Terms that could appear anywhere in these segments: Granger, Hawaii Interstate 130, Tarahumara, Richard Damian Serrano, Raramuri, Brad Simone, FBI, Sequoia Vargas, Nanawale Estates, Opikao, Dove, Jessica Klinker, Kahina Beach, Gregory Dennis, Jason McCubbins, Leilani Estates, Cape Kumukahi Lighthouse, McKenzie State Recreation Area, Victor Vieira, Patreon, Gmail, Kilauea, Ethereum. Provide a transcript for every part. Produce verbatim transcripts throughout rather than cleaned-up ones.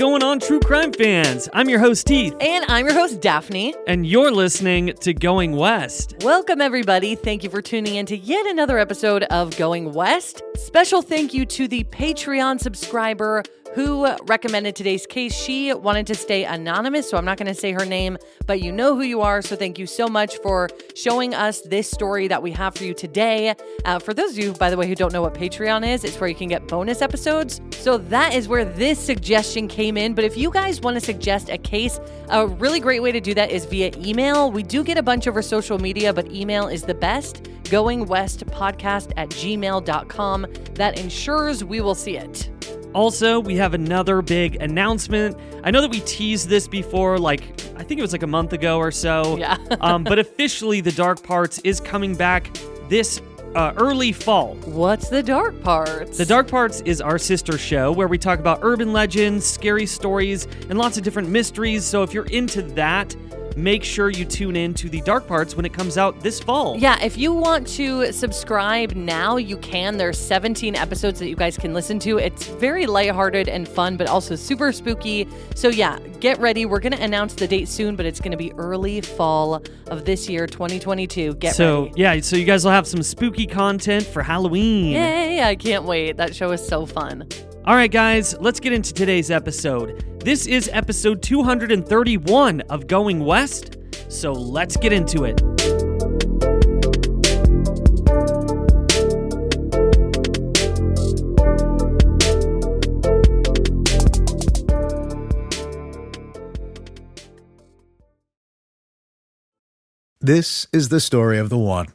going on, true crime fans? I'm your host, Heath. And I'm your host, Daphne. And you're listening to Going West. Welcome, everybody. Thank you for tuning in to yet another episode of Going West. Special thank you to the Patreon subscriber who recommended today's case. She wanted to stay anonymous, so I'm not going to say her name, but you know who you are, so thank you so much for showing us this story that we have for you today. Uh, for those of you, by the way, who don't know what Patreon is, it's where you can get bonus episodes. So that is where this suggestion came in, but if you guys want to suggest a case, a really great way to do that is via email. We do get a bunch over social media, but email is the best. Going West Podcast at gmail dot com. That ensures we will see it. Also, we have another big announcement. I know that we teased this before, like, I think it was like a month ago or so. Yeah. um, but officially, The Dark Parts is coming back this uh, early fall. What's The Dark Parts? The Dark Parts is our sister show where we talk about urban legends, scary stories, and lots of different mysteries. So if you're into that, make sure you tune in to The Dark Parts when it comes out this fall. Yeah, if you want to subscribe now, you can. There's seventeen episodes that you guys can listen to. It's very lighthearted and fun, but also super spooky. So yeah, get ready. We're going to announce the date soon, but it's going to be early fall of this year, twenty twenty-two. Get so, ready. So yeah, so you guys will have some spooky content for Halloween. Yay, I can't wait. That show is so fun. All right, guys, let's get into today's episode. This is episode two thirty-one of Going West, so let's get into it. This is the story of the one.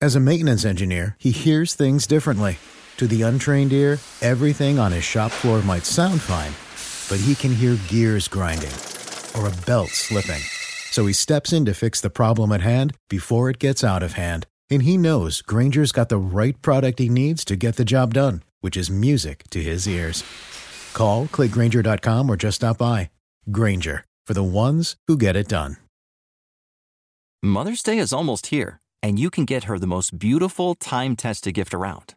As a maintenance engineer, he hears things differently. To the untrained ear, everything on his shop floor might sound fine, but he can hear gears grinding or a belt slipping. So he steps in to fix the problem at hand before it gets out of hand. And he knows Granger's got the right product he needs to get the job done, which is music to his ears. Call, click Granger dot com, or just stop by. Granger, for the ones who get it done. Mother's Day is almost here, and you can get her the most beautiful time-tested gift around.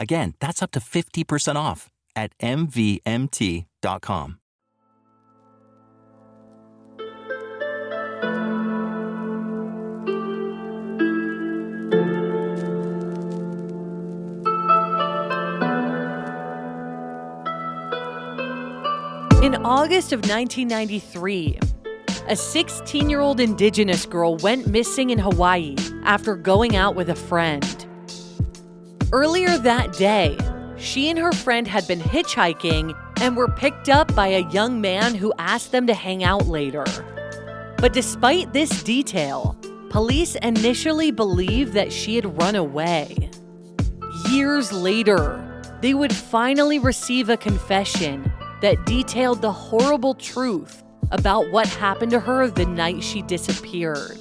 Again, that's up to fifty percent off at M V M T dot com. In August of nineteen ninety-three, a sixteen-year-old indigenous girl went missing in Hawaii after going out with a friend. Earlier that day, she and her friend had been hitchhiking and were picked up by a young man who asked them to hang out later. But despite this detail, police initially believed that she had run away. Years later, they would finally receive a confession that detailed the horrible truth about what happened to her the night she disappeared.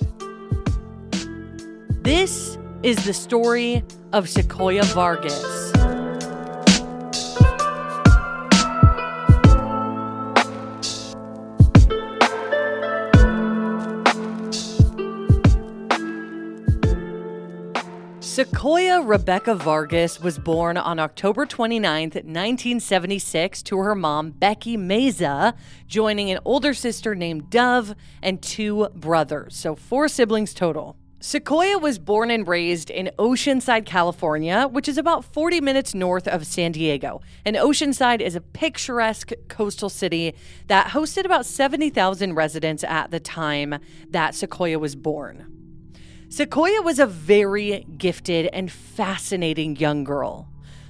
This is the story of Sequoia Vargas. Sequoia Rebecca Vargas was born on October twenty-ninth, nineteen seventy-six, to her mom, Becky Meza, joining an older sister named Dove and two brothers, so four siblings total. Sequoia was born and raised in Oceanside, California, which is about forty minutes north of San Diego. And Oceanside is a picturesque coastal city that hosted about seventy thousand residents at the time that Sequoia was born. Sequoia was a very gifted and fascinating young girl.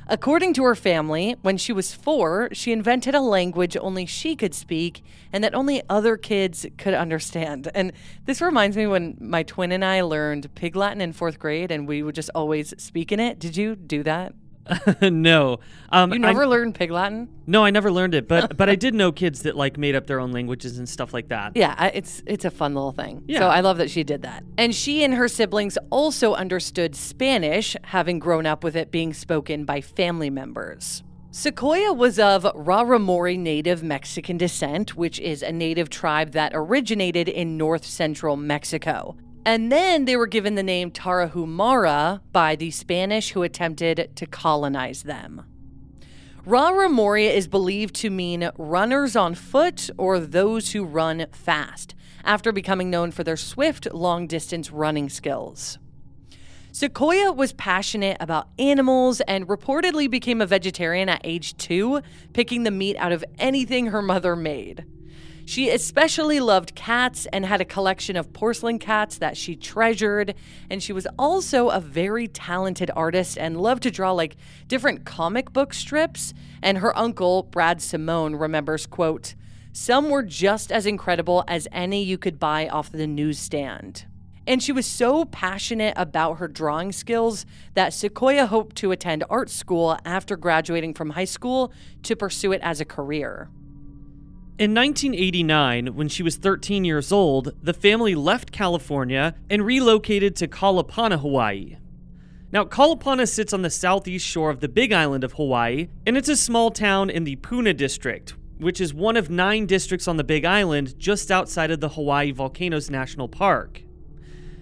According to her family, when she was four, she invented a language only she could speak and that only other kids could understand. And this reminds me when my twin and I learned Pig Latin in fourth grade and we would just always speak in it. Did you do that? No. Um, you never I, learned Pig Latin? No, I never learned it, but but I did know kids that like made up their own languages and stuff like that. Yeah, I, it's it's a fun little thing. Yeah. So I love that she did that. And she and her siblings also understood Spanish, having grown up with it being spoken by family members. Sequoia was of Raramuri native Mexican descent, which is a native tribe that originated in north-central Mexico. And then they were given the name Tarahumara by the Spanish who attempted to colonize them. Raramuri is believed to mean runners on foot or those who run fast, after becoming known for their swift, long-distance running skills. Sequoia was passionate about animals and reportedly became a vegetarian at age two, picking the meat out of anything her mother made. She especially loved cats and had a collection of porcelain cats that she treasured. And she was also a very talented artist and loved to draw like different comic book strips. And her uncle, Brad Simone, remembers, quote, "Some were just as incredible as any you could buy off the newsstand." And she was so passionate about her drawing skills that Sequoia hoped to attend art school after graduating from high school to pursue it as a career. In nineteen eighty-nine, when she was thirteen years old, the family left California and relocated to Kalapana, Hawaii. Now, Kalapana sits on the southeast shore of the Big Island of Hawaii, and it's a small town in the Puna District, which is one of nine districts on the Big Island just outside of the Hawaii Volcanoes National Park.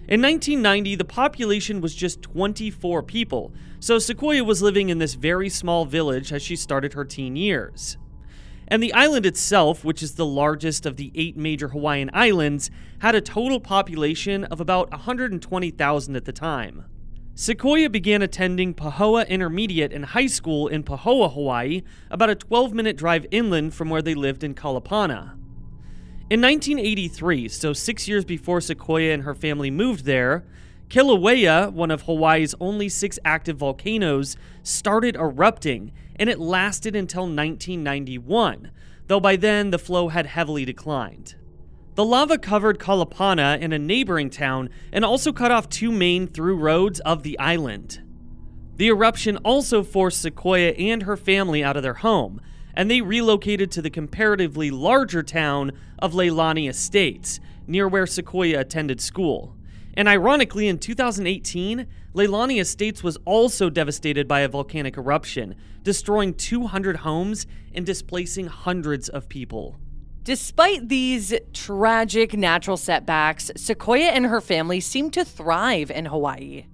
In nineteen ninety, the population was just twenty-four people, so Sequoia was living in this very small village as she started her teen years. And the island itself, which is the largest of the eight major Hawaiian islands, had a total population of about one hundred twenty thousand at the time. Sequoia began attending Pahoa Intermediate and High School in Pahoa, Hawaii, about a twelve-minute drive inland from where they lived in Kalapana. In nineteen eighty-three, so six years before Sequoia and her family moved there, Kilauea, one of Hawaii's only six active volcanoes, started erupting, and it lasted until nineteen ninety-one, though by then the flow had heavily declined. The lava covered Kalapana and a neighboring town, and also cut off two main through roads of the island. The eruption also forced Sequoia and her family out of their home, and they relocated to the comparatively larger town of Leilani Estates, near where Sequoia attended school. And ironically, in two thousand eighteen, Leilani Estates was also devastated by a volcanic eruption, destroying two hundred homes and displacing hundreds of people. Despite these tragic natural setbacks, Sequoia and her family seemed to thrive in Hawaii.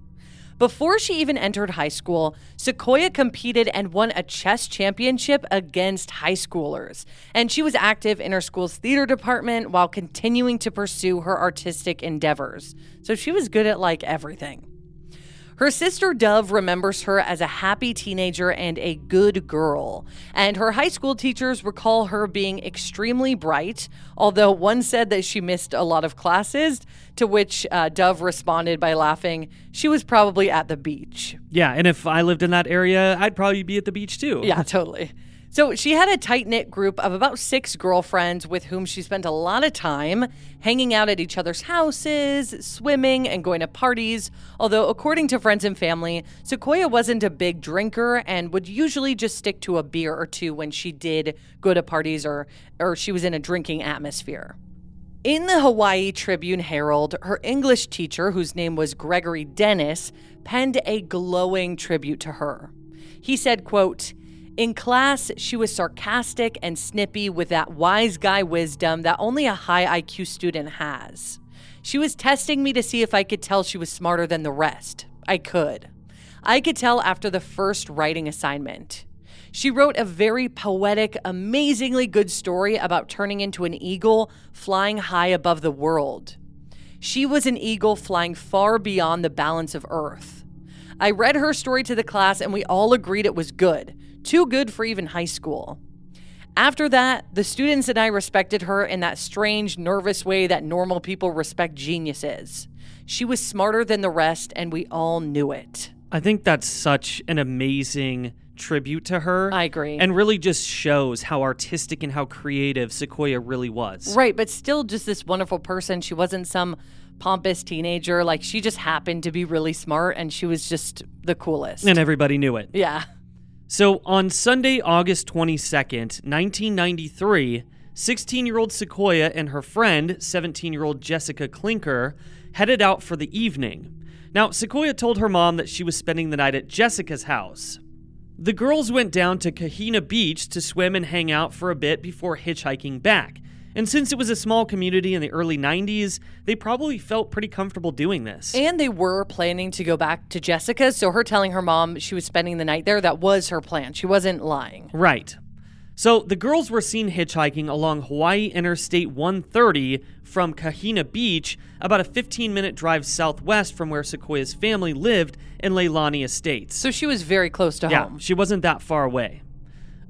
Before she even entered high school, Sequoia competed and won a chess championship against high schoolers, and she was active in her school's theater department while continuing to pursue her artistic endeavors. So she was good at, like, everything. Her sister Dove remembers her as a happy teenager and a good girl, and her high school teachers recall her being extremely bright, although one said that she missed a lot of classes, to which uh, Dove responded by laughing, "She was probably at the beach." Yeah, and if I lived in that area, I'd probably be at the beach too. Yeah, totally. So she had a tight-knit group of about six girlfriends with whom she spent a lot of time hanging out at each other's houses, swimming, and going to parties. Although, according to friends and family, Sequoia wasn't a big drinker and would usually just stick to a beer or two when she did go to parties or, or she was in a drinking atmosphere. In the Hawaii Tribune Herald, her English teacher, whose name was Gregory Dennis, penned a glowing tribute to her. He said, quote, "In class, she was sarcastic and snippy with that wise guy wisdom that only a high I Q student has. She was testing me to see if I could tell she was smarter than the rest. I could. I could tell after the first writing assignment. She wrote a very poetic, amazingly good story about turning into an eagle flying high above the world. She was an eagle flying far beyond the balance of Earth. I read her story to the class and we all agreed it was good. Too good for even high school. After that, the students and I respected her in that strange, nervous way that normal people respect geniuses. She was smarter than the rest, and we all knew it. I think that's such an amazing tribute to her. I agree. And really just shows how artistic and how creative Sequoia really was. Right, but still just this wonderful person. She wasn't some pompous teenager. Like, she just happened to be really smart, and she was just the coolest. And everybody knew it. Yeah. So on Sunday, August twenty-second, nineteen ninety-three, sixteen-year-old Sequoia and her friend, seventeen-year-old Jessica Klinker, headed out for the evening. Now, Sequoia told her mom that she was spending the night at Jessica's house. The girls went down to Kahina Beach to swim and hang out for a bit before hitchhiking back. And since it was a small community in the early nineties, they probably felt pretty comfortable doing this. And they were planning to go back to Jessica, so her telling her mom she was spending the night there, that was her plan. She wasn't lying. Right. So the girls were seen hitchhiking along Hawaii Interstate one thirty from Kahina Beach, about a fifteen-minute drive southwest from where Sequoia's family lived in Leilani Estates. So she was very close to yeah, home. She wasn't that far away.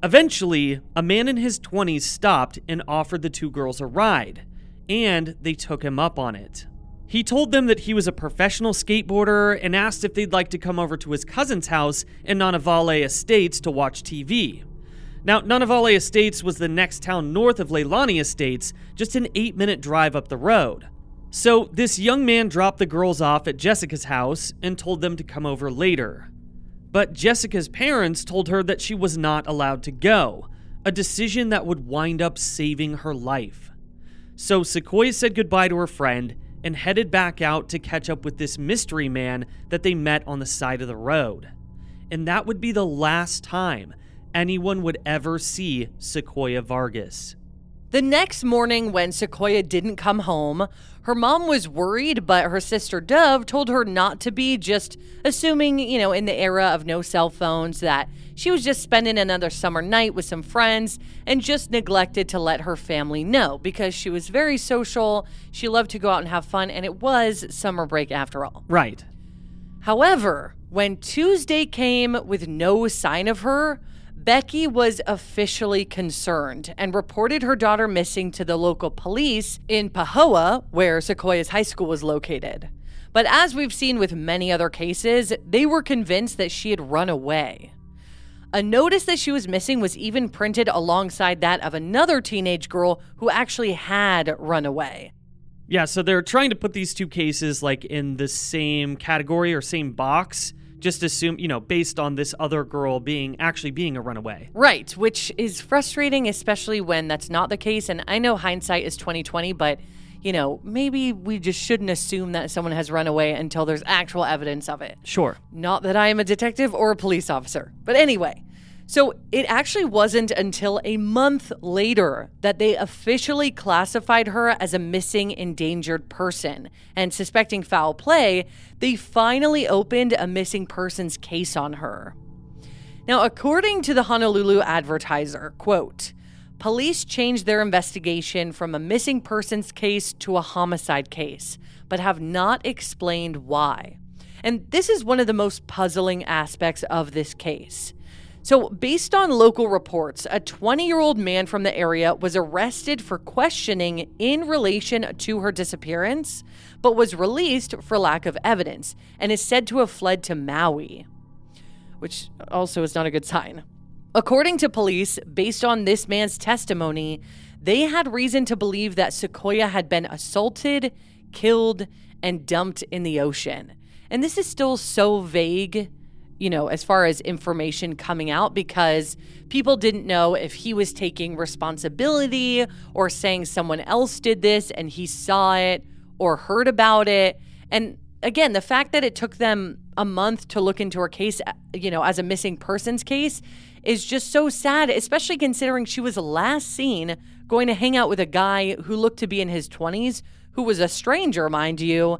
Eventually, a man in his twenties stopped and offered the two girls a ride, and they took him up on it. He told them that he was a professional skateboarder and asked if they'd like to come over to his cousin's house in Nanawale Estates to watch T V. Now, Nanawale Estates was the next town north of Leilani Estates, just an eight-minute drive up the road. So this young man dropped the girls off at Jessica's house and told them to come over later. But Jessica's parents told her that she was not allowed to go, a decision that would wind up saving her life. So Sequoia said goodbye to her friend and headed back out to catch up with this mystery man that they met on the side of the road. And that would be the last time anyone would ever see Sequoia Vargas. The next morning when Sequoia didn't come home, her mom was worried, but her sister Dove told her not to be, just assuming, you know, in the era of no cell phones, that she was just spending another summer night with some friends and just neglected to let her family know because she was very social, she loved to go out and have fun, and it was summer break after all. Right. However, when Tuesday came with no sign of her, Becky was officially concerned and reported her daughter missing to the local police in Pahoa, where Sequoia's high school was located. But as we've seen with many other cases, they were convinced that she had run away. A notice that she was missing was even printed alongside that of another teenage girl who actually had run away. Yeah, so they're trying to put these two cases like in the same category or same box. Just assume, you know, based on this other girl being actually being a runaway. Right, which is frustrating, especially when that's not the case. And I know hindsight is twenty twenty, but, you know, maybe we just shouldn't assume that someone has run away until there's actual evidence of it. Sure. Not that I am a detective or a police officer. But anyway, so it actually wasn't until a month later that they officially classified her as a missing endangered person. And suspecting foul play, they finally opened a missing persons case on her. Now, according to the Honolulu Advertiser, quote, police changed their investigation from a missing persons case to a homicide case, but have not explained why. And this is one of the most puzzling aspects of this case. So based on local reports, a twenty-year-old man from the area was arrested for questioning in relation to her disappearance, but was released for lack of evidence and is said to have fled to Maui, which also is not a good sign. According to police, based on this man's testimony, they had reason to believe that Sequoia had been assaulted, killed, and dumped in the ocean. And this is still so vague, you know, as far as information coming out, because people didn't know if he was taking responsibility or saying someone else did this and he saw it or heard about it. And again, the fact that it took them a month to look into her case, you know, as a missing persons case is just so sad, especially considering she was last seen going to hang out with a guy who looked to be in his twenties, who was a stranger, mind you,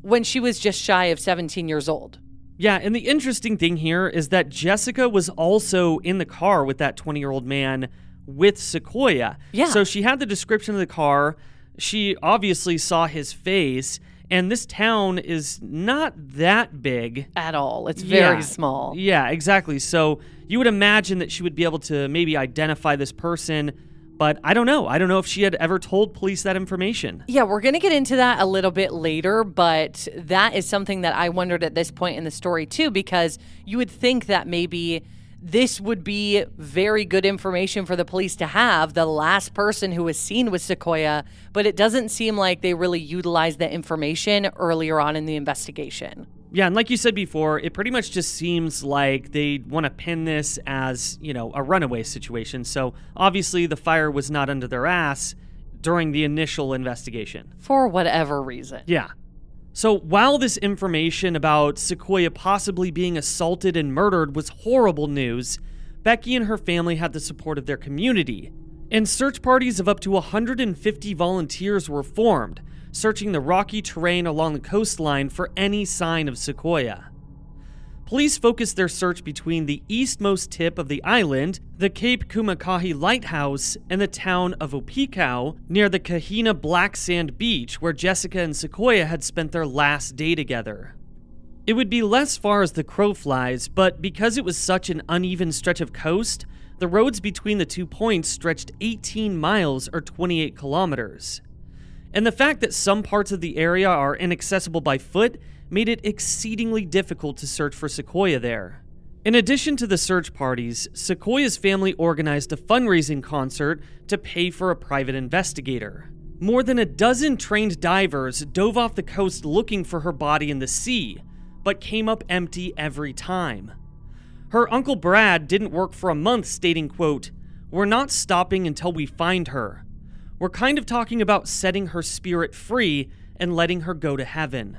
when she was just shy of seventeen years old. Yeah, and the interesting thing here is that Jessica was also in the car with that twenty-year-old man with Sequoia. Yeah. So she had the description of the car. She obviously saw his face, and this town is not that big. At all. It's very yeah. small. Yeah, exactly. So you would imagine that she would be able to maybe identify this person, But I don't know. I don't know if she had ever told police that information. Yeah, we're going to get into that a little bit later, but that is something that I wondered at this point in the story too, because you would think that maybe this would be very good information for the police to have, the last person who was seen with Sequoia, but it doesn't seem like they really utilized that information earlier on in the investigation. Yeah, and like you said before, it pretty much just seems like they want to pin this as, you know, a runaway situation. So obviously the fire was not under their ass during the initial investigation. For whatever reason. Yeah. So while this information about Sequoia possibly being assaulted and murdered was horrible news, Becky and her family had the support of their community. And search parties of up to one hundred fifty volunteers were formed, searching the rocky terrain along the coastline for any sign of Sequoia. Police focused their search between the eastmost tip of the island, the Cape Kumukahi Lighthouse, and the town of Opikao near the Kahina Black Sand Beach where Jessica and Sequoia had spent their last day together. It would be less far as the crow flies, but because it was such an uneven stretch of coast, the roads between the two points stretched eighteen miles or twenty-eight kilometers. And the fact that some parts of the area are inaccessible by foot made it exceedingly difficult to search for Sequoia there. In addition to the search parties, Sequoia's family organized a fundraising concert to pay for a private investigator. More than a dozen trained divers dove off the coast looking for her body in the sea, but came up empty every time. Her uncle Brad didn't work for a month, stating, quote, "We're not stopping until we find her. We're kind of talking about setting her spirit free and letting her go to heaven."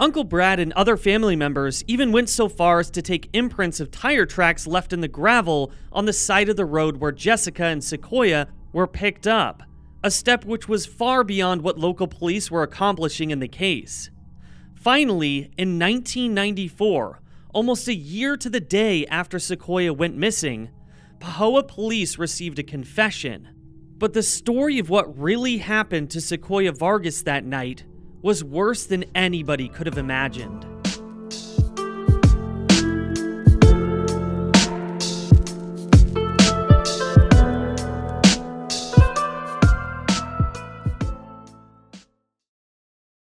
Uncle Brad and other family members even went so far as to take imprints of tire tracks left in the gravel on the side of the road where Jessica and Sequoia were picked up, a step which was far beyond what local police were accomplishing in the case. Finally, in nineteen ninety-four, almost a year to the day after Sequoia went missing, Pahoa police received a confession. But the story of what really happened to Sequoia Vargas that night was worse than anybody could have imagined.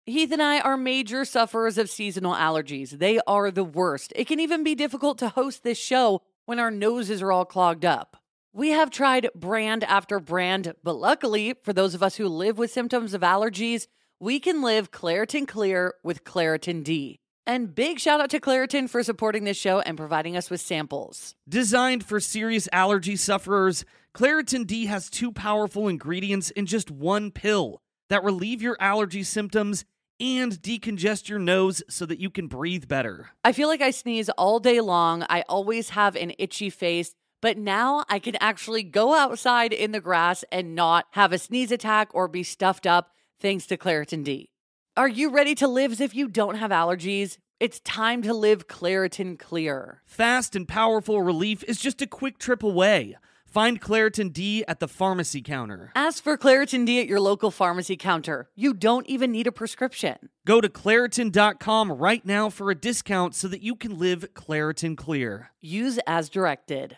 Heath and I are major sufferers of seasonal allergies. They are the worst. It can even be difficult to host this show when our noses are all clogged up. We have tried brand after brand, but luckily, for those of us who live with symptoms of allergies, we can live Claritin Clear with Claritin D. And big shout out to Claritin for supporting this show and providing us with samples. Designed for serious allergy sufferers, Claritin D has two powerful ingredients in just one pill that relieve your allergy symptoms and decongest your nose so that you can breathe better. I feel like I sneeze all day long. I always have an itchy face. But now I can actually go outside in the grass and not have a sneeze attack or be stuffed up thanks to Claritin D. Are you ready to live as if you don't have allergies? It's time to live Claritin Clear. Fast and powerful relief is just a quick trip away. Find Claritin D at the pharmacy counter. Ask for Claritin D at your local pharmacy counter. You don't even need a prescription. Go to Claritin dot com right now for a discount so that you can live Claritin Clear. Use as directed.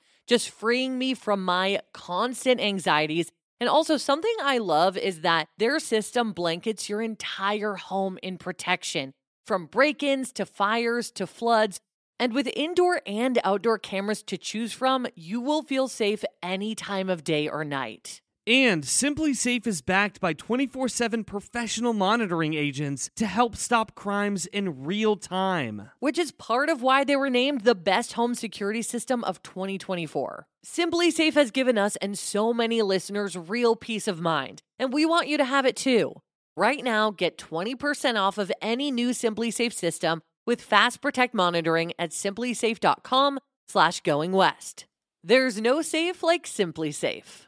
just freeing me from my constant anxieties. And also, something I love is that their system blankets your entire home in protection, from break-ins to fires to floods. And with indoor and outdoor cameras to choose from, you will feel safe any time of day or night. And Simply Safe is backed by twenty-four seven professional monitoring agents to help stop crimes in real time, which is part of why they were named the best home security system of twenty twenty-four. Simply Safe has given us and so many listeners real peace of mind, and we want you to have it too. Right now, get twenty percent off of any new Simply Safe system with Fast Protect monitoring at simplysafe.com slash going west. There's no safe like Simply Safe.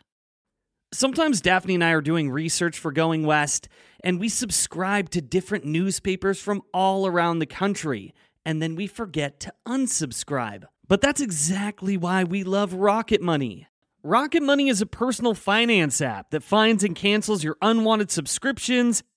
Sometimes Daphne and I are doing research for Going West, and we subscribe to different newspapers from all around the country, and then we forget to unsubscribe. But that's exactly why we love Rocket Money. Rocket Money is a personal finance app that finds and cancels your unwanted subscriptions,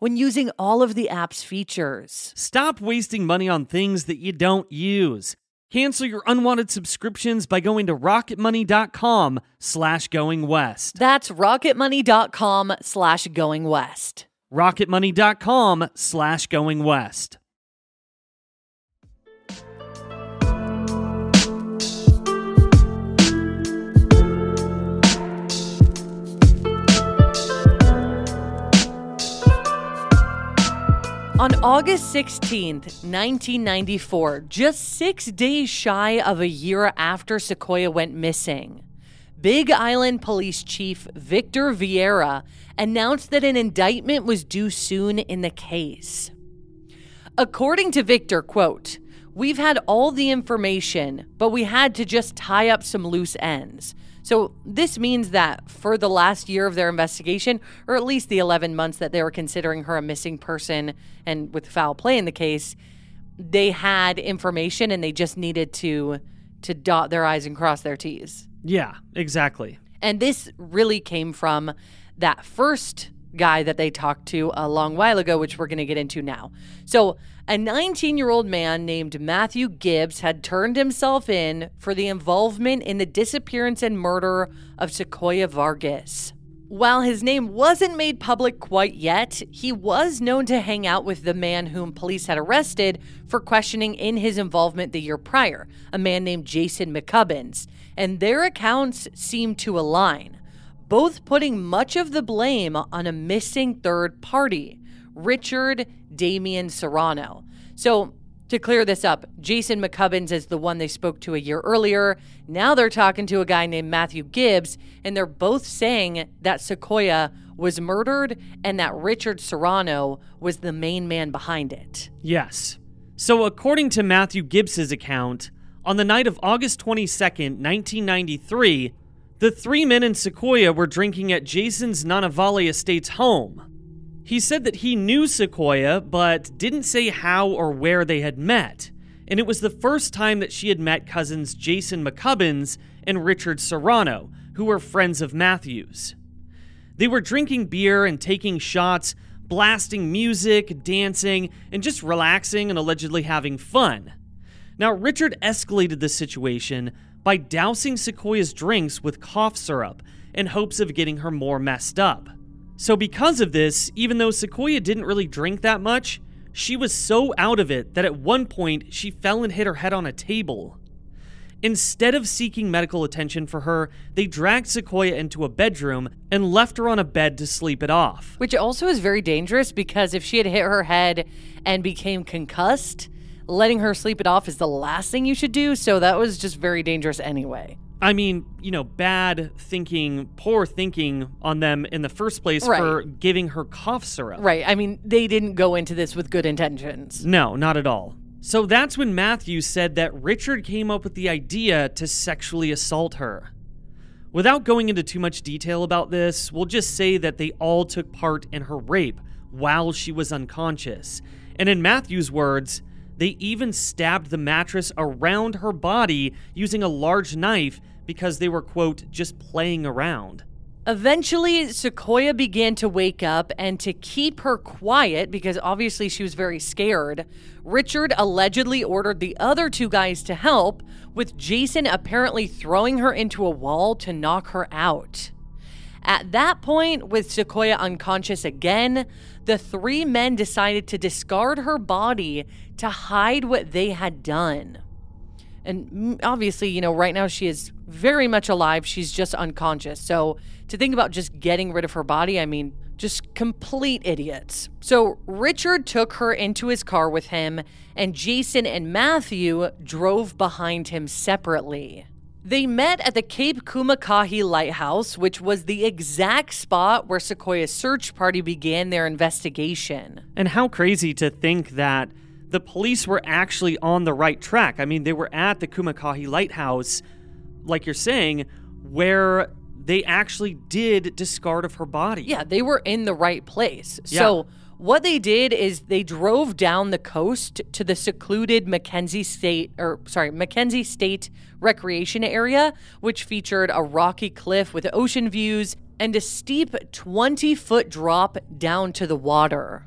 when using all of the app's features. Stop wasting money on things that you don't use. Cancel your unwanted subscriptions by going to rocketmoney.com slash going west. That's rocketmoney.com slash going west. rocketmoney.com slash going west. On August sixteenth, nineteen ninety-four, just six days shy of a year after Sequoia went missing, Big Island Police Chief Victor Vieira announced that an indictment was due soon in the case. According to Victor, quote, "We've had all the information, but we had to just tie up some loose ends. So this means that for the last year of their investigation, or at least the eleven months that they were considering her a missing person and with foul play in the case, they had information and they just needed to to dot their I's and cross their T's." Yeah, exactly. And this really came from that first guy that they talked to a long while ago, which we're going to get into now. So a nineteen-year-old man named Matthew Gibbs had turned himself in for the involvement in the disappearance and murder of Sequoia Vargas. While his name wasn't made public quite yet, he was known to hang out with the man whom police had arrested for questioning in his involvement the year prior, a man named Jason McCubbins, and their accounts seemed to align, both putting much of the blame on a missing third party, Richard Damian Serrano. So to clear this up, Jason McCubbins is the one they spoke to a year earlier. Now they're talking to a guy named Matthew Gibbs, and they're both saying that Sequoia was murdered and that Richard Serrano was the main man behind it. Yes. So according to Matthew Gibbs's account, on the night of August twenty-second, nineteen ninety-three, the three men in Sequoia were drinking at Jason's Nanawale Estates home. He said that he knew Sequoia, but didn't say how or where they had met, and it was the first time that she had met cousins Jason McCubbins and Richard Serrano, who were friends of Matthew's. They were drinking beer and taking shots, blasting music, dancing, and just relaxing and allegedly having fun. Now, Richard escalated the situation by dousing Sequoia's drinks with cough syrup in hopes of getting her more messed up. So because of this, even though Sequoia didn't really drink that much, she was so out of it that at one point she fell and hit her head on a table. Instead of seeking medical attention for her, they dragged Sequoia into a bedroom and left her on a bed to sleep it off. Which also is very dangerous, because if she had hit her head and became concussed, letting her sleep it off is the last thing you should do, so that was just very dangerous anyway. I mean, you know, bad thinking, poor thinking on them in the first place right. for giving her cough syrup. Right. I mean, they didn't go into this with good intentions. No, not at all. So that's when Matthew said that Richard came up with the idea to sexually assault her. Without going into too much detail about this, we'll just say that they all took part in her rape while she was unconscious. And in Matthew's words, they even stabbed the mattress around her body using a large knife because they were, quote, just playing around. Eventually, Sequoia began to wake up, and to keep her quiet, because obviously she was very scared, Richard allegedly ordered the other two guys to help, with Jason apparently throwing her into a wall to knock her out. At that point, with Sequoia unconscious again, the three men decided to discard her body to hide what they had done. And obviously, you know, right now she is very much alive. She's just unconscious. So to think about just getting rid of her body, I mean, just complete idiots. So Richard took her into his car with him, and Jason and Matthew drove behind him separately. They met at the Cape Kumukahi Lighthouse, which was the exact spot where Sequoia's search party began their investigation. And how crazy to think that the police were actually on the right track. I mean, they were at the Kumukahi Lighthouse, like you're saying, where they actually did discard of her body. Yeah, they were in the right place. Yeah. So what they did is they drove down the coast to the secluded McKenzie State, or sorry, McKenzie State Recreation Area, which featured a rocky cliff with ocean views and a steep twenty-foot drop down to the water.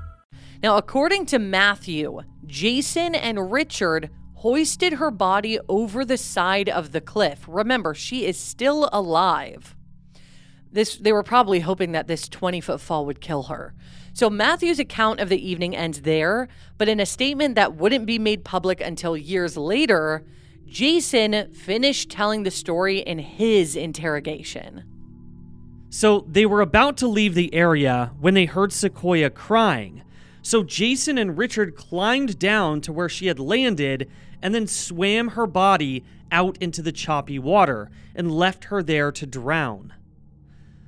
Now, according to Matthew, Jason and Richard hoisted her body over the side of the cliff. Remember, she is still alive. This, they were probably hoping that this twenty-foot fall would kill her. So Matthew's account of the evening ends there, but in a statement that wouldn't be made public until years later, Jason finished telling the story in his interrogation. So they were about to leave the area when they heard Sequoia crying. So Jason and Richard climbed down to where she had landed and then swam her body out into the choppy water and left her there to drown.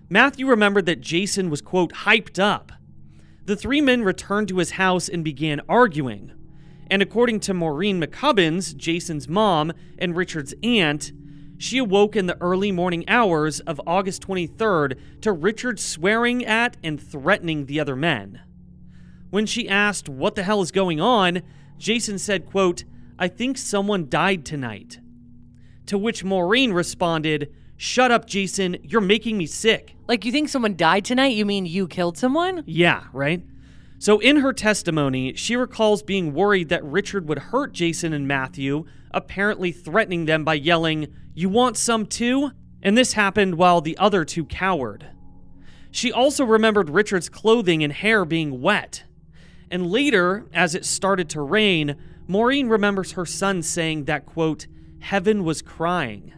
Matthew remembered that Jason was, quote, hyped up. The three men returned to his house and began arguing. And according to Maureen McCubbins, Jason's mom and Richard's aunt, she awoke in the early morning hours of August twenty-third to Richard swearing at and threatening the other men. When she asked what the hell is going on, Jason said, quote, I think someone died tonight. To which Maureen responded, shut up, Jason, you're making me sick. Like, you think someone died tonight? You mean you killed someone? Yeah, right? So in her testimony, she recalls being worried that Richard would hurt Jason and Matthew, apparently threatening them by yelling, you want some too? And this happened while the other two cowered. She also remembered Richard's clothing and hair being wet. And later, as it started to rain, Maureen remembers her son saying that, quote, heaven was crying.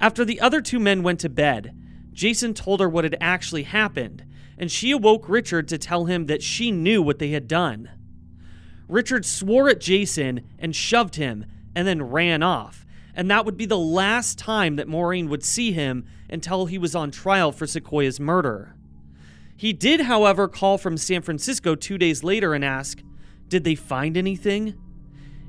After the other two men went to bed, Jason told her what had actually happened, and she awoke Richard to tell him that she knew what they had done. Richard swore at Jason and shoved him and then ran off, and that would be the last time that Maureen would see him until he was on trial for Sequoia's murder. He did, however, call from San Francisco two days later and ask, did they find anything?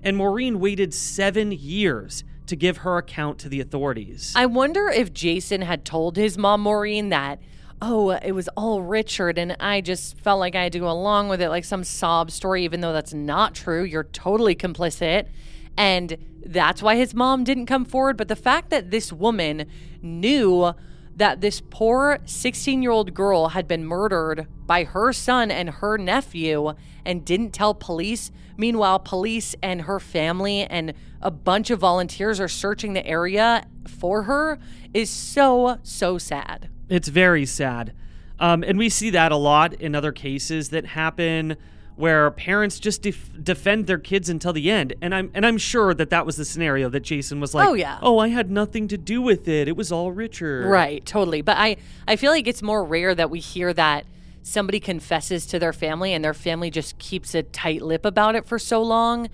And Maureen waited seven years to give her account to the authorities. I wonder if Jason had told his mom, Maureen, that, oh, it was all Richard and I just felt like I had to go along with it, like some sob story, even though that's not true. You're totally complicit. And that's why his mom didn't come forward. But the fact that this woman knew that this poor sixteen-year-old girl had been murdered by her son and her nephew and didn't tell police. Meanwhile, police and her family and a bunch of volunteers are searching the area for her is so, so sad. It's very sad. Um, and we see that a lot in other cases that happen where parents just def- defend their kids until the end. And I'm and I'm sure that that was the scenario that Jason was like, oh, yeah. oh, I had nothing to do with it. It was all Richard. Right, totally. But I, I feel like it's more rare that we hear that somebody confesses to their family and their family just keeps a tight lip about it for so long.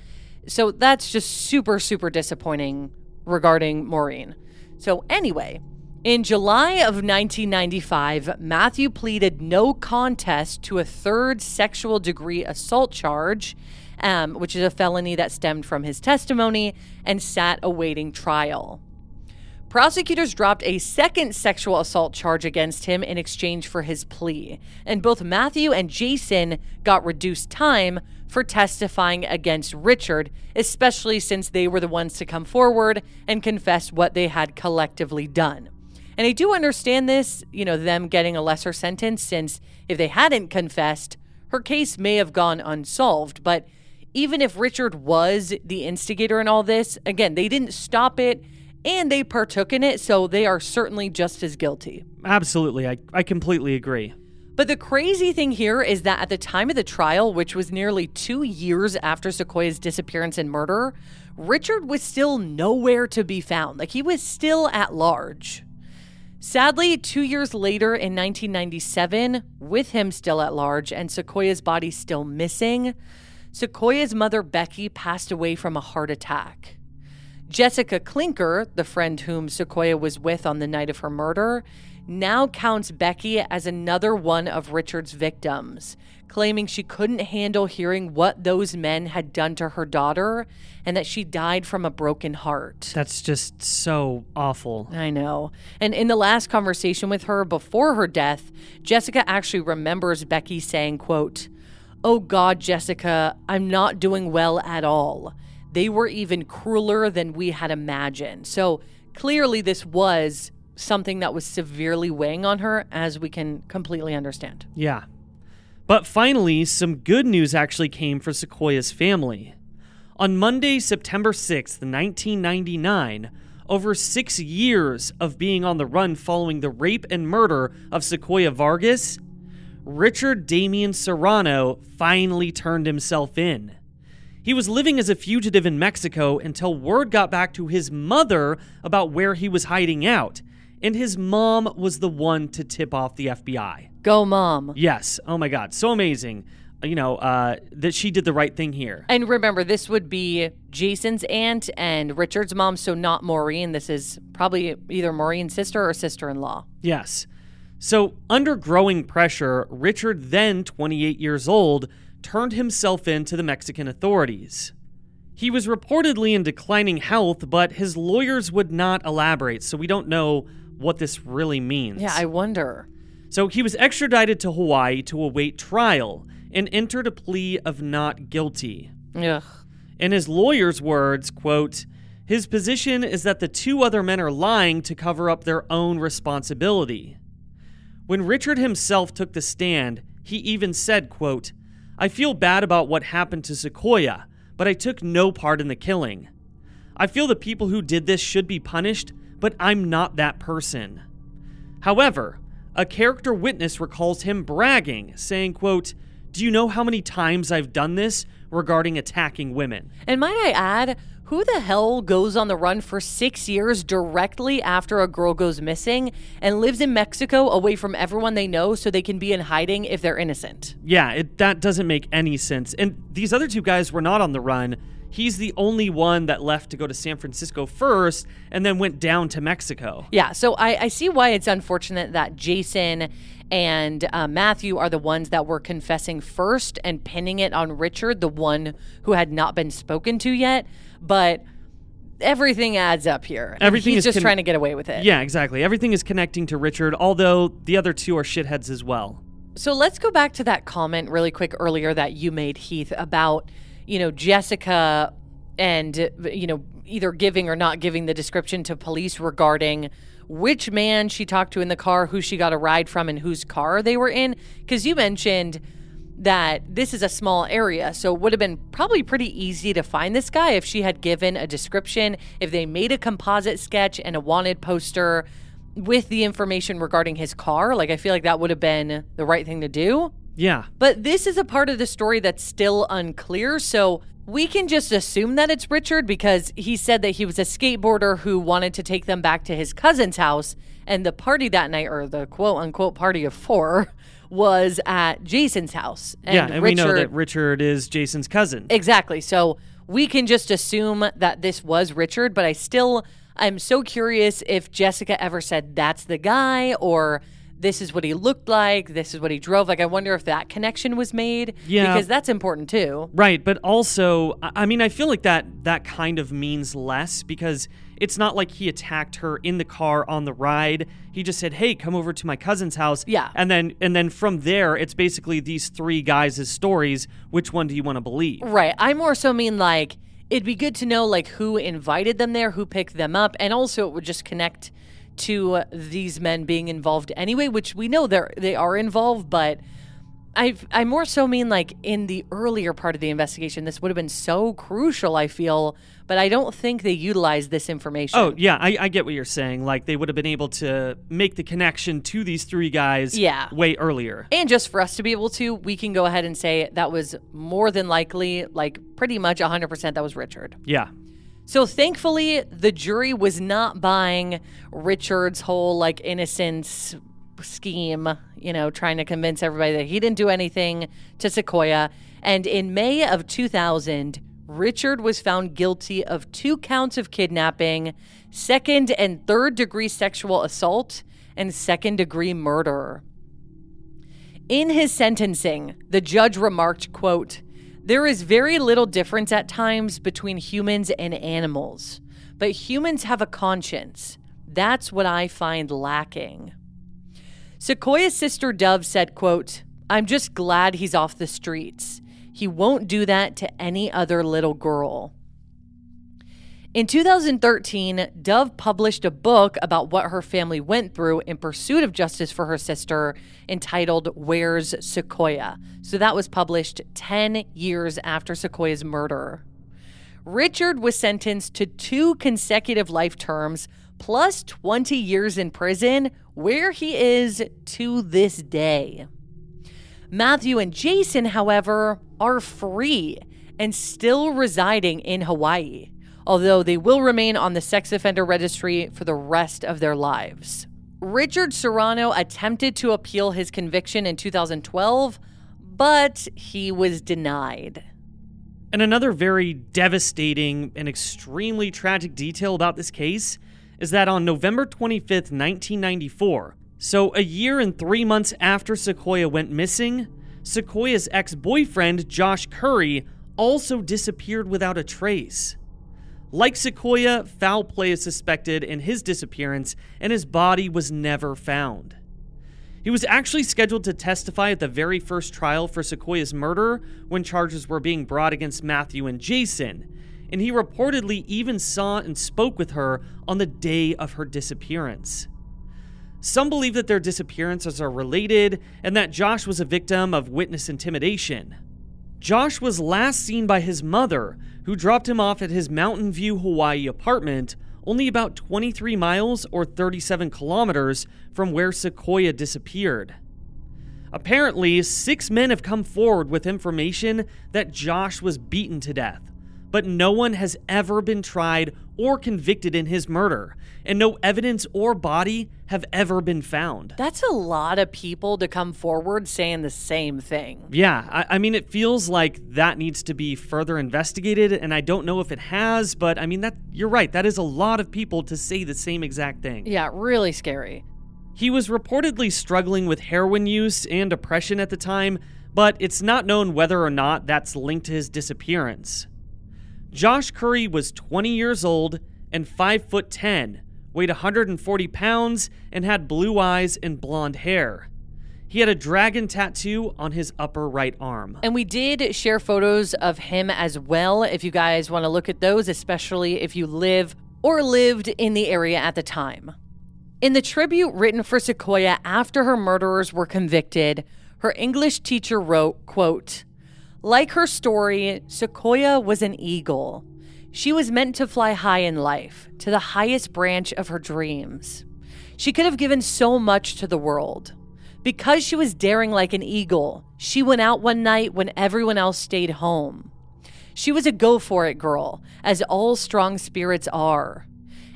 So that's just super, super disappointing regarding Maureen. So anyway, in July of nineteen ninety-five, Matthew pleaded no contest to a third sexual degree assault charge, um, which is a felony that stemmed from his testimony, and sat awaiting trial. Prosecutors dropped a second sexual assault charge against him in exchange for his plea, and both Matthew and Jason got reduced time for testifying against Richard, especially since they were the ones to come forward and confess what they had collectively done. And I do understand this, you know, them getting a lesser sentence, since if they hadn't confessed, her case may have gone unsolved. But even if Richard was the instigator in all this, again, they didn't stop it and they partook in it. So they are certainly just as guilty. Absolutely. I, I completely agree. But the crazy thing here is that at the time of the trial, which was nearly two years after Sequoia's disappearance and murder, Richard was still nowhere to be found. Like, he was still at large. Sadly, two years later in nineteen ninety-seven, with him still at large and Sequoia's body still missing, Sequoia's mother, Becky, passed away from a heart attack. Jessica Klinker, the friend whom Sequoia was with on the night of her murder, now counts Becky as another one of Richard's victims, claiming she couldn't handle hearing what those men had done to her daughter and that she died from a broken heart. That's just so awful. I know. And in the last conversation with her before her death, Jessica actually remembers Becky saying, quote, "Oh God, Jessica, I'm not doing well at all. They were even crueler than we had imagined." So clearly this was something that was severely weighing on her, as we can completely understand. Yeah. But finally, some good news actually came for Sequoia's family. On Monday, September sixth, nineteen ninety-nine, over six years of being on the run following the rape and murder of Sequoia Vargas, Richard Damian Serrano finally turned himself in. He was living as a fugitive in Mexico until word got back to his mother about where he was hiding out. And his mom was the one to tip off the F B I. Go, Mom. Yes. Oh, my God. So amazing, you know, uh, that she did the right thing here. And remember, this would be Jason's aunt and Richard's mom, so not Maureen. This is probably either Maureen's sister or sister-in-law. Yes. So under growing pressure, Richard, then twenty-eight years old, turned himself in to the Mexican authorities. He was reportedly in declining health, but his lawyers would not elaborate, so we don't know what this really means. Yeah, I wonder. So he was extradited to Hawaii to await trial and entered a plea of not guilty. Ugh. In his lawyer's words, quote, "His position is that the two other men are lying to cover up their own responsibility." When Richard himself took the stand, he even said, quote, "I feel bad about what happened to Sequoia, but I took no part in the killing. I feel the people who did this should be punished, but I'm not that person." However, a character witness recalls him bragging, saying, quote, "Do you know how many times I've done this regarding attacking women?" And might I add, who the hell goes on the run for six years directly after a girl goes missing and lives in Mexico away from everyone they know so they can be in hiding if they're innocent? Yeah, it, that doesn't make any sense. And these other two guys were not on the run. He's the only one that left to go to San Francisco first and then went down to Mexico. Yeah, so I, I see why it's unfortunate that Jason and uh, Matthew are the ones that were confessing first and pinning it on Richard, the one who had not been spoken to yet. But everything adds up here. Everything He's is just con- trying to get away with it. Yeah, exactly. Everything is connecting to Richard, although the other two are shitheads as well. So let's go back to that comment really quick earlier that you made, Heath, about, you know, Jessica and, you know, either giving or not giving the description to police regarding which man she talked to in the car, who she got a ride from, and whose car they were in. Because you mentioned that this is a small area, so it would have been probably pretty easy to find this guy if she had given a description, if they made a composite sketch and a wanted poster with the information regarding his car. Like, I feel like that would have been the right thing to do. Yeah. But this is a part of the story that's still unclear, so we can just assume that it's Richard, because he said that he was a skateboarder who wanted to take them back to his cousin's house, and the party that night, or the quote-unquote party of four, was at Jason's house. And yeah, and Richard, we know that Richard is Jason's cousin. Exactly. So we can just assume that this was Richard, but I still, I'm so curious if Jessica ever said, that's the guy, or this is what he looked like, this is what he drove. Like, I wonder if that connection was made. Yeah. Because that's important too. Right. But also, I mean, I feel like that that kind of means less, because it's not like he attacked her in the car on the ride. He just said, hey, come over to my cousin's house. Yeah. And then and then from there, it's basically these three guys' stories. Which one do you want to believe? Right. I more so mean, like, it'd be good to know, like, who invited them there, who picked them up. And also it would just connect to these men being involved anyway, which we know they're, they are involved. But I've, I more so mean, like, in the earlier part of the investigation, this would have been so crucial, I feel, but I don't think they utilized this information. Oh, yeah, I, I get what you're saying. Like, they would have been able to make the connection to these three guys yeah. way earlier. And just for us to be able to, we can go ahead and say that was more than likely, like, pretty much one hundred percent that was Richard. Yeah. So thankfully, the jury was not buying Richard's whole, like, innocence scheme, you know, trying to convince everybody that he didn't do anything to Sequoia. And in May of two thousand, Richard was found guilty of two counts of kidnapping, second and third degree sexual assault, and second degree murder. In his sentencing, the judge remarked, quote, "There is very little difference at times between humans and animals, but humans have a conscience. That's what I find lacking." Sequoia's sister Dove said, quote, "I'm just glad he's off the streets. He won't do that to any other little girl." In two thousand thirteen, Dove published a book about what her family went through in pursuit of justice for her sister, entitled Where's Sequoia? So that was published ten years after Sequoia's murder. Richard was sentenced to two consecutive life terms plus twenty years in prison, where he is to this day. Matthew and Jason, however, are free and still residing in Hawaii, although they will remain on the sex offender registry for the rest of their lives. Richard Serrano attempted to appeal his conviction in two thousand twelve, but he was denied. And another very devastating and extremely tragic detail about this case is that on November twenty-fifth, nineteen ninety-four, so a year and three months after Sequoia went missing, Sequoia's ex-boyfriend, Josh Curry, also disappeared without a trace. Like Sequoia, foul play is suspected in his disappearance, and his body was never found. He was actually scheduled to testify at the very first trial for Sequoia's murder when charges were being brought against Matthew and Jason, and he reportedly even saw and spoke with her on the day of her disappearance. Some believe that their disappearances are related and that Josh was a victim of witness intimidation. Josh was last seen by his mother, who dropped him off at his Mountain View, Hawaii apartment, only about twenty-three miles or thirty-seven kilometers from where Sequoia disappeared. Apparently, six men have come forward with information that Josh was beaten to death, but no one has ever been tried or convicted in his murder, and no evidence or body have ever been found. That's a lot of people to come forward saying the same thing. Yeah, I, I mean, it feels like that needs to be further investigated, and I don't know if it has, but I mean, that you're right, that is a lot of people to say the same exact thing. Yeah, really scary. He was reportedly struggling with heroin use and depression at the time, but it's not known whether or not that's linked to his disappearance. Josh Curry was twenty years old and five foot ten, weighed one hundred forty pounds, and had blue eyes and blonde hair. He had a dragon tattoo on his upper right arm. And we did share photos of him as well, if you guys want to look at those, especially if you live or lived in the area at the time. In the tribute written for Sequoia after her murderers were convicted, her English teacher wrote, quote, "Like her story, Sequoia was an eagle. She was meant to fly high in life, to the highest branch of her dreams. She could have given so much to the world. Because she was daring like an eagle, she went out one night when everyone else stayed home. She was a go-for-it girl, as all strong spirits are.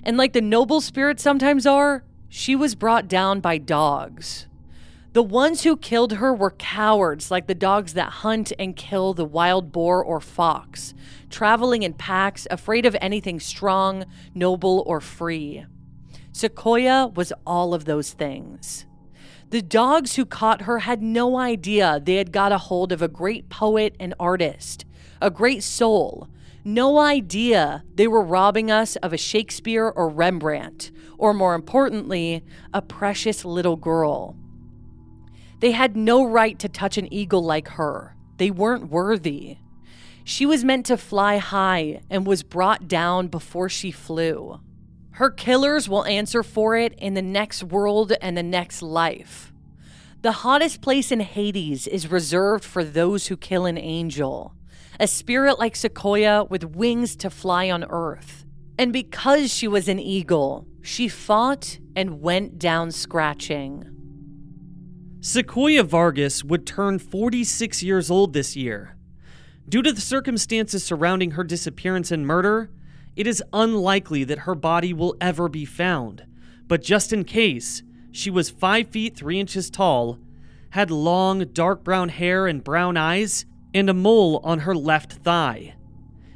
And like the noble spirits sometimes are, she was brought down by dogs. The ones who killed her were cowards like the dogs that hunt and kill the wild boar or fox, traveling in packs, afraid of anything strong, noble, or free. Sequoia was all of those things. The dogs who caught her had no idea they had got a hold of a great poet and artist, a great soul, no idea they were robbing us of a Shakespeare or Rembrandt, or more importantly, a precious little girl. They had no right to touch an eagle like her. They weren't worthy. She was meant to fly high and was brought down before she flew. Her killers will answer for it in the next world and the next life. The hottest place in Hades is reserved for those who kill an angel, a spirit like Sequoia with wings to fly on earth. And because she was an eagle, she fought and went down scratching." Sequoia Vargas would turn forty-six years old this year. Due to the circumstances surrounding her disappearance and murder, it is unlikely that her body will ever be found, but just in case, she was five feet three inches tall, had long, dark brown hair and brown eyes, and a mole on her left thigh.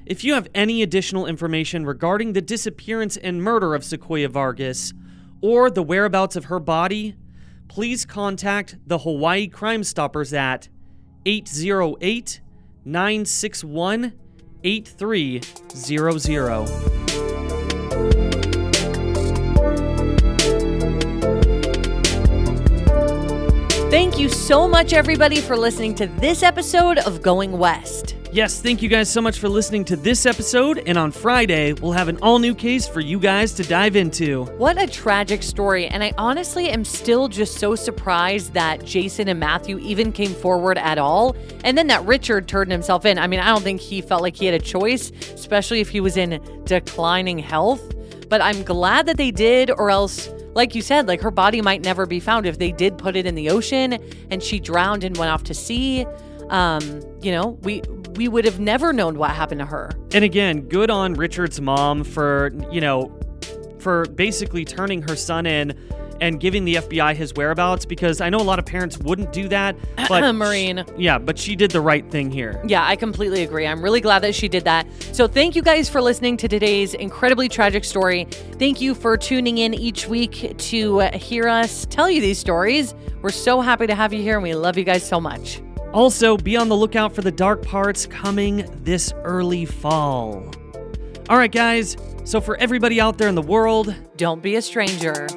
If you have any additional information regarding the disappearance and murder of Sequoia Vargas, or the whereabouts of her body, please contact the Hawaii Crime Stoppers at eight zero eight, nine six one, eight three zero zero. eight three zero zero. Thank you so much, everybody, for listening to this episode of Going West. Yes, thank you guys so much for listening to this episode, and on Friday, we'll have an all-new case for you guys to dive into. What a tragic story, and I honestly am still just so surprised that Jason and Matthew even came forward at all, and then that Richard turned himself in. I mean, I don't think he felt like he had a choice, especially if he was in declining health, but I'm glad that they did, or else, like you said, like her body might never be found if they did put it in the ocean, and she drowned and went off to sea. Um, you know, we we would have never known what happened to her. And again, good on Richard's mom for, you know, for basically turning her son in and giving the F B I his whereabouts, because I know a lot of parents wouldn't do that. But Maureen. She, yeah, but she did the right thing here. Yeah, I completely agree. I'm really glad that she did that. So thank you guys for listening to today's incredibly tragic story. Thank you for tuning in each week to hear us tell you these stories. We're so happy to have you here, and we love you guys so much. Also, be on the lookout for the dark parts coming this early fall. All right, guys. So for everybody out there in the world, don't be a stranger.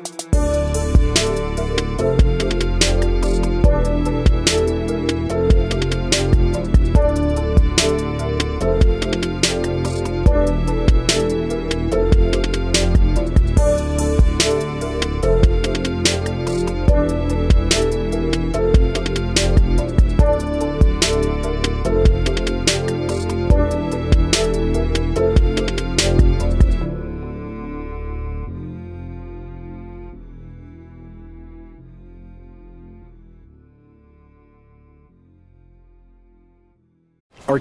Our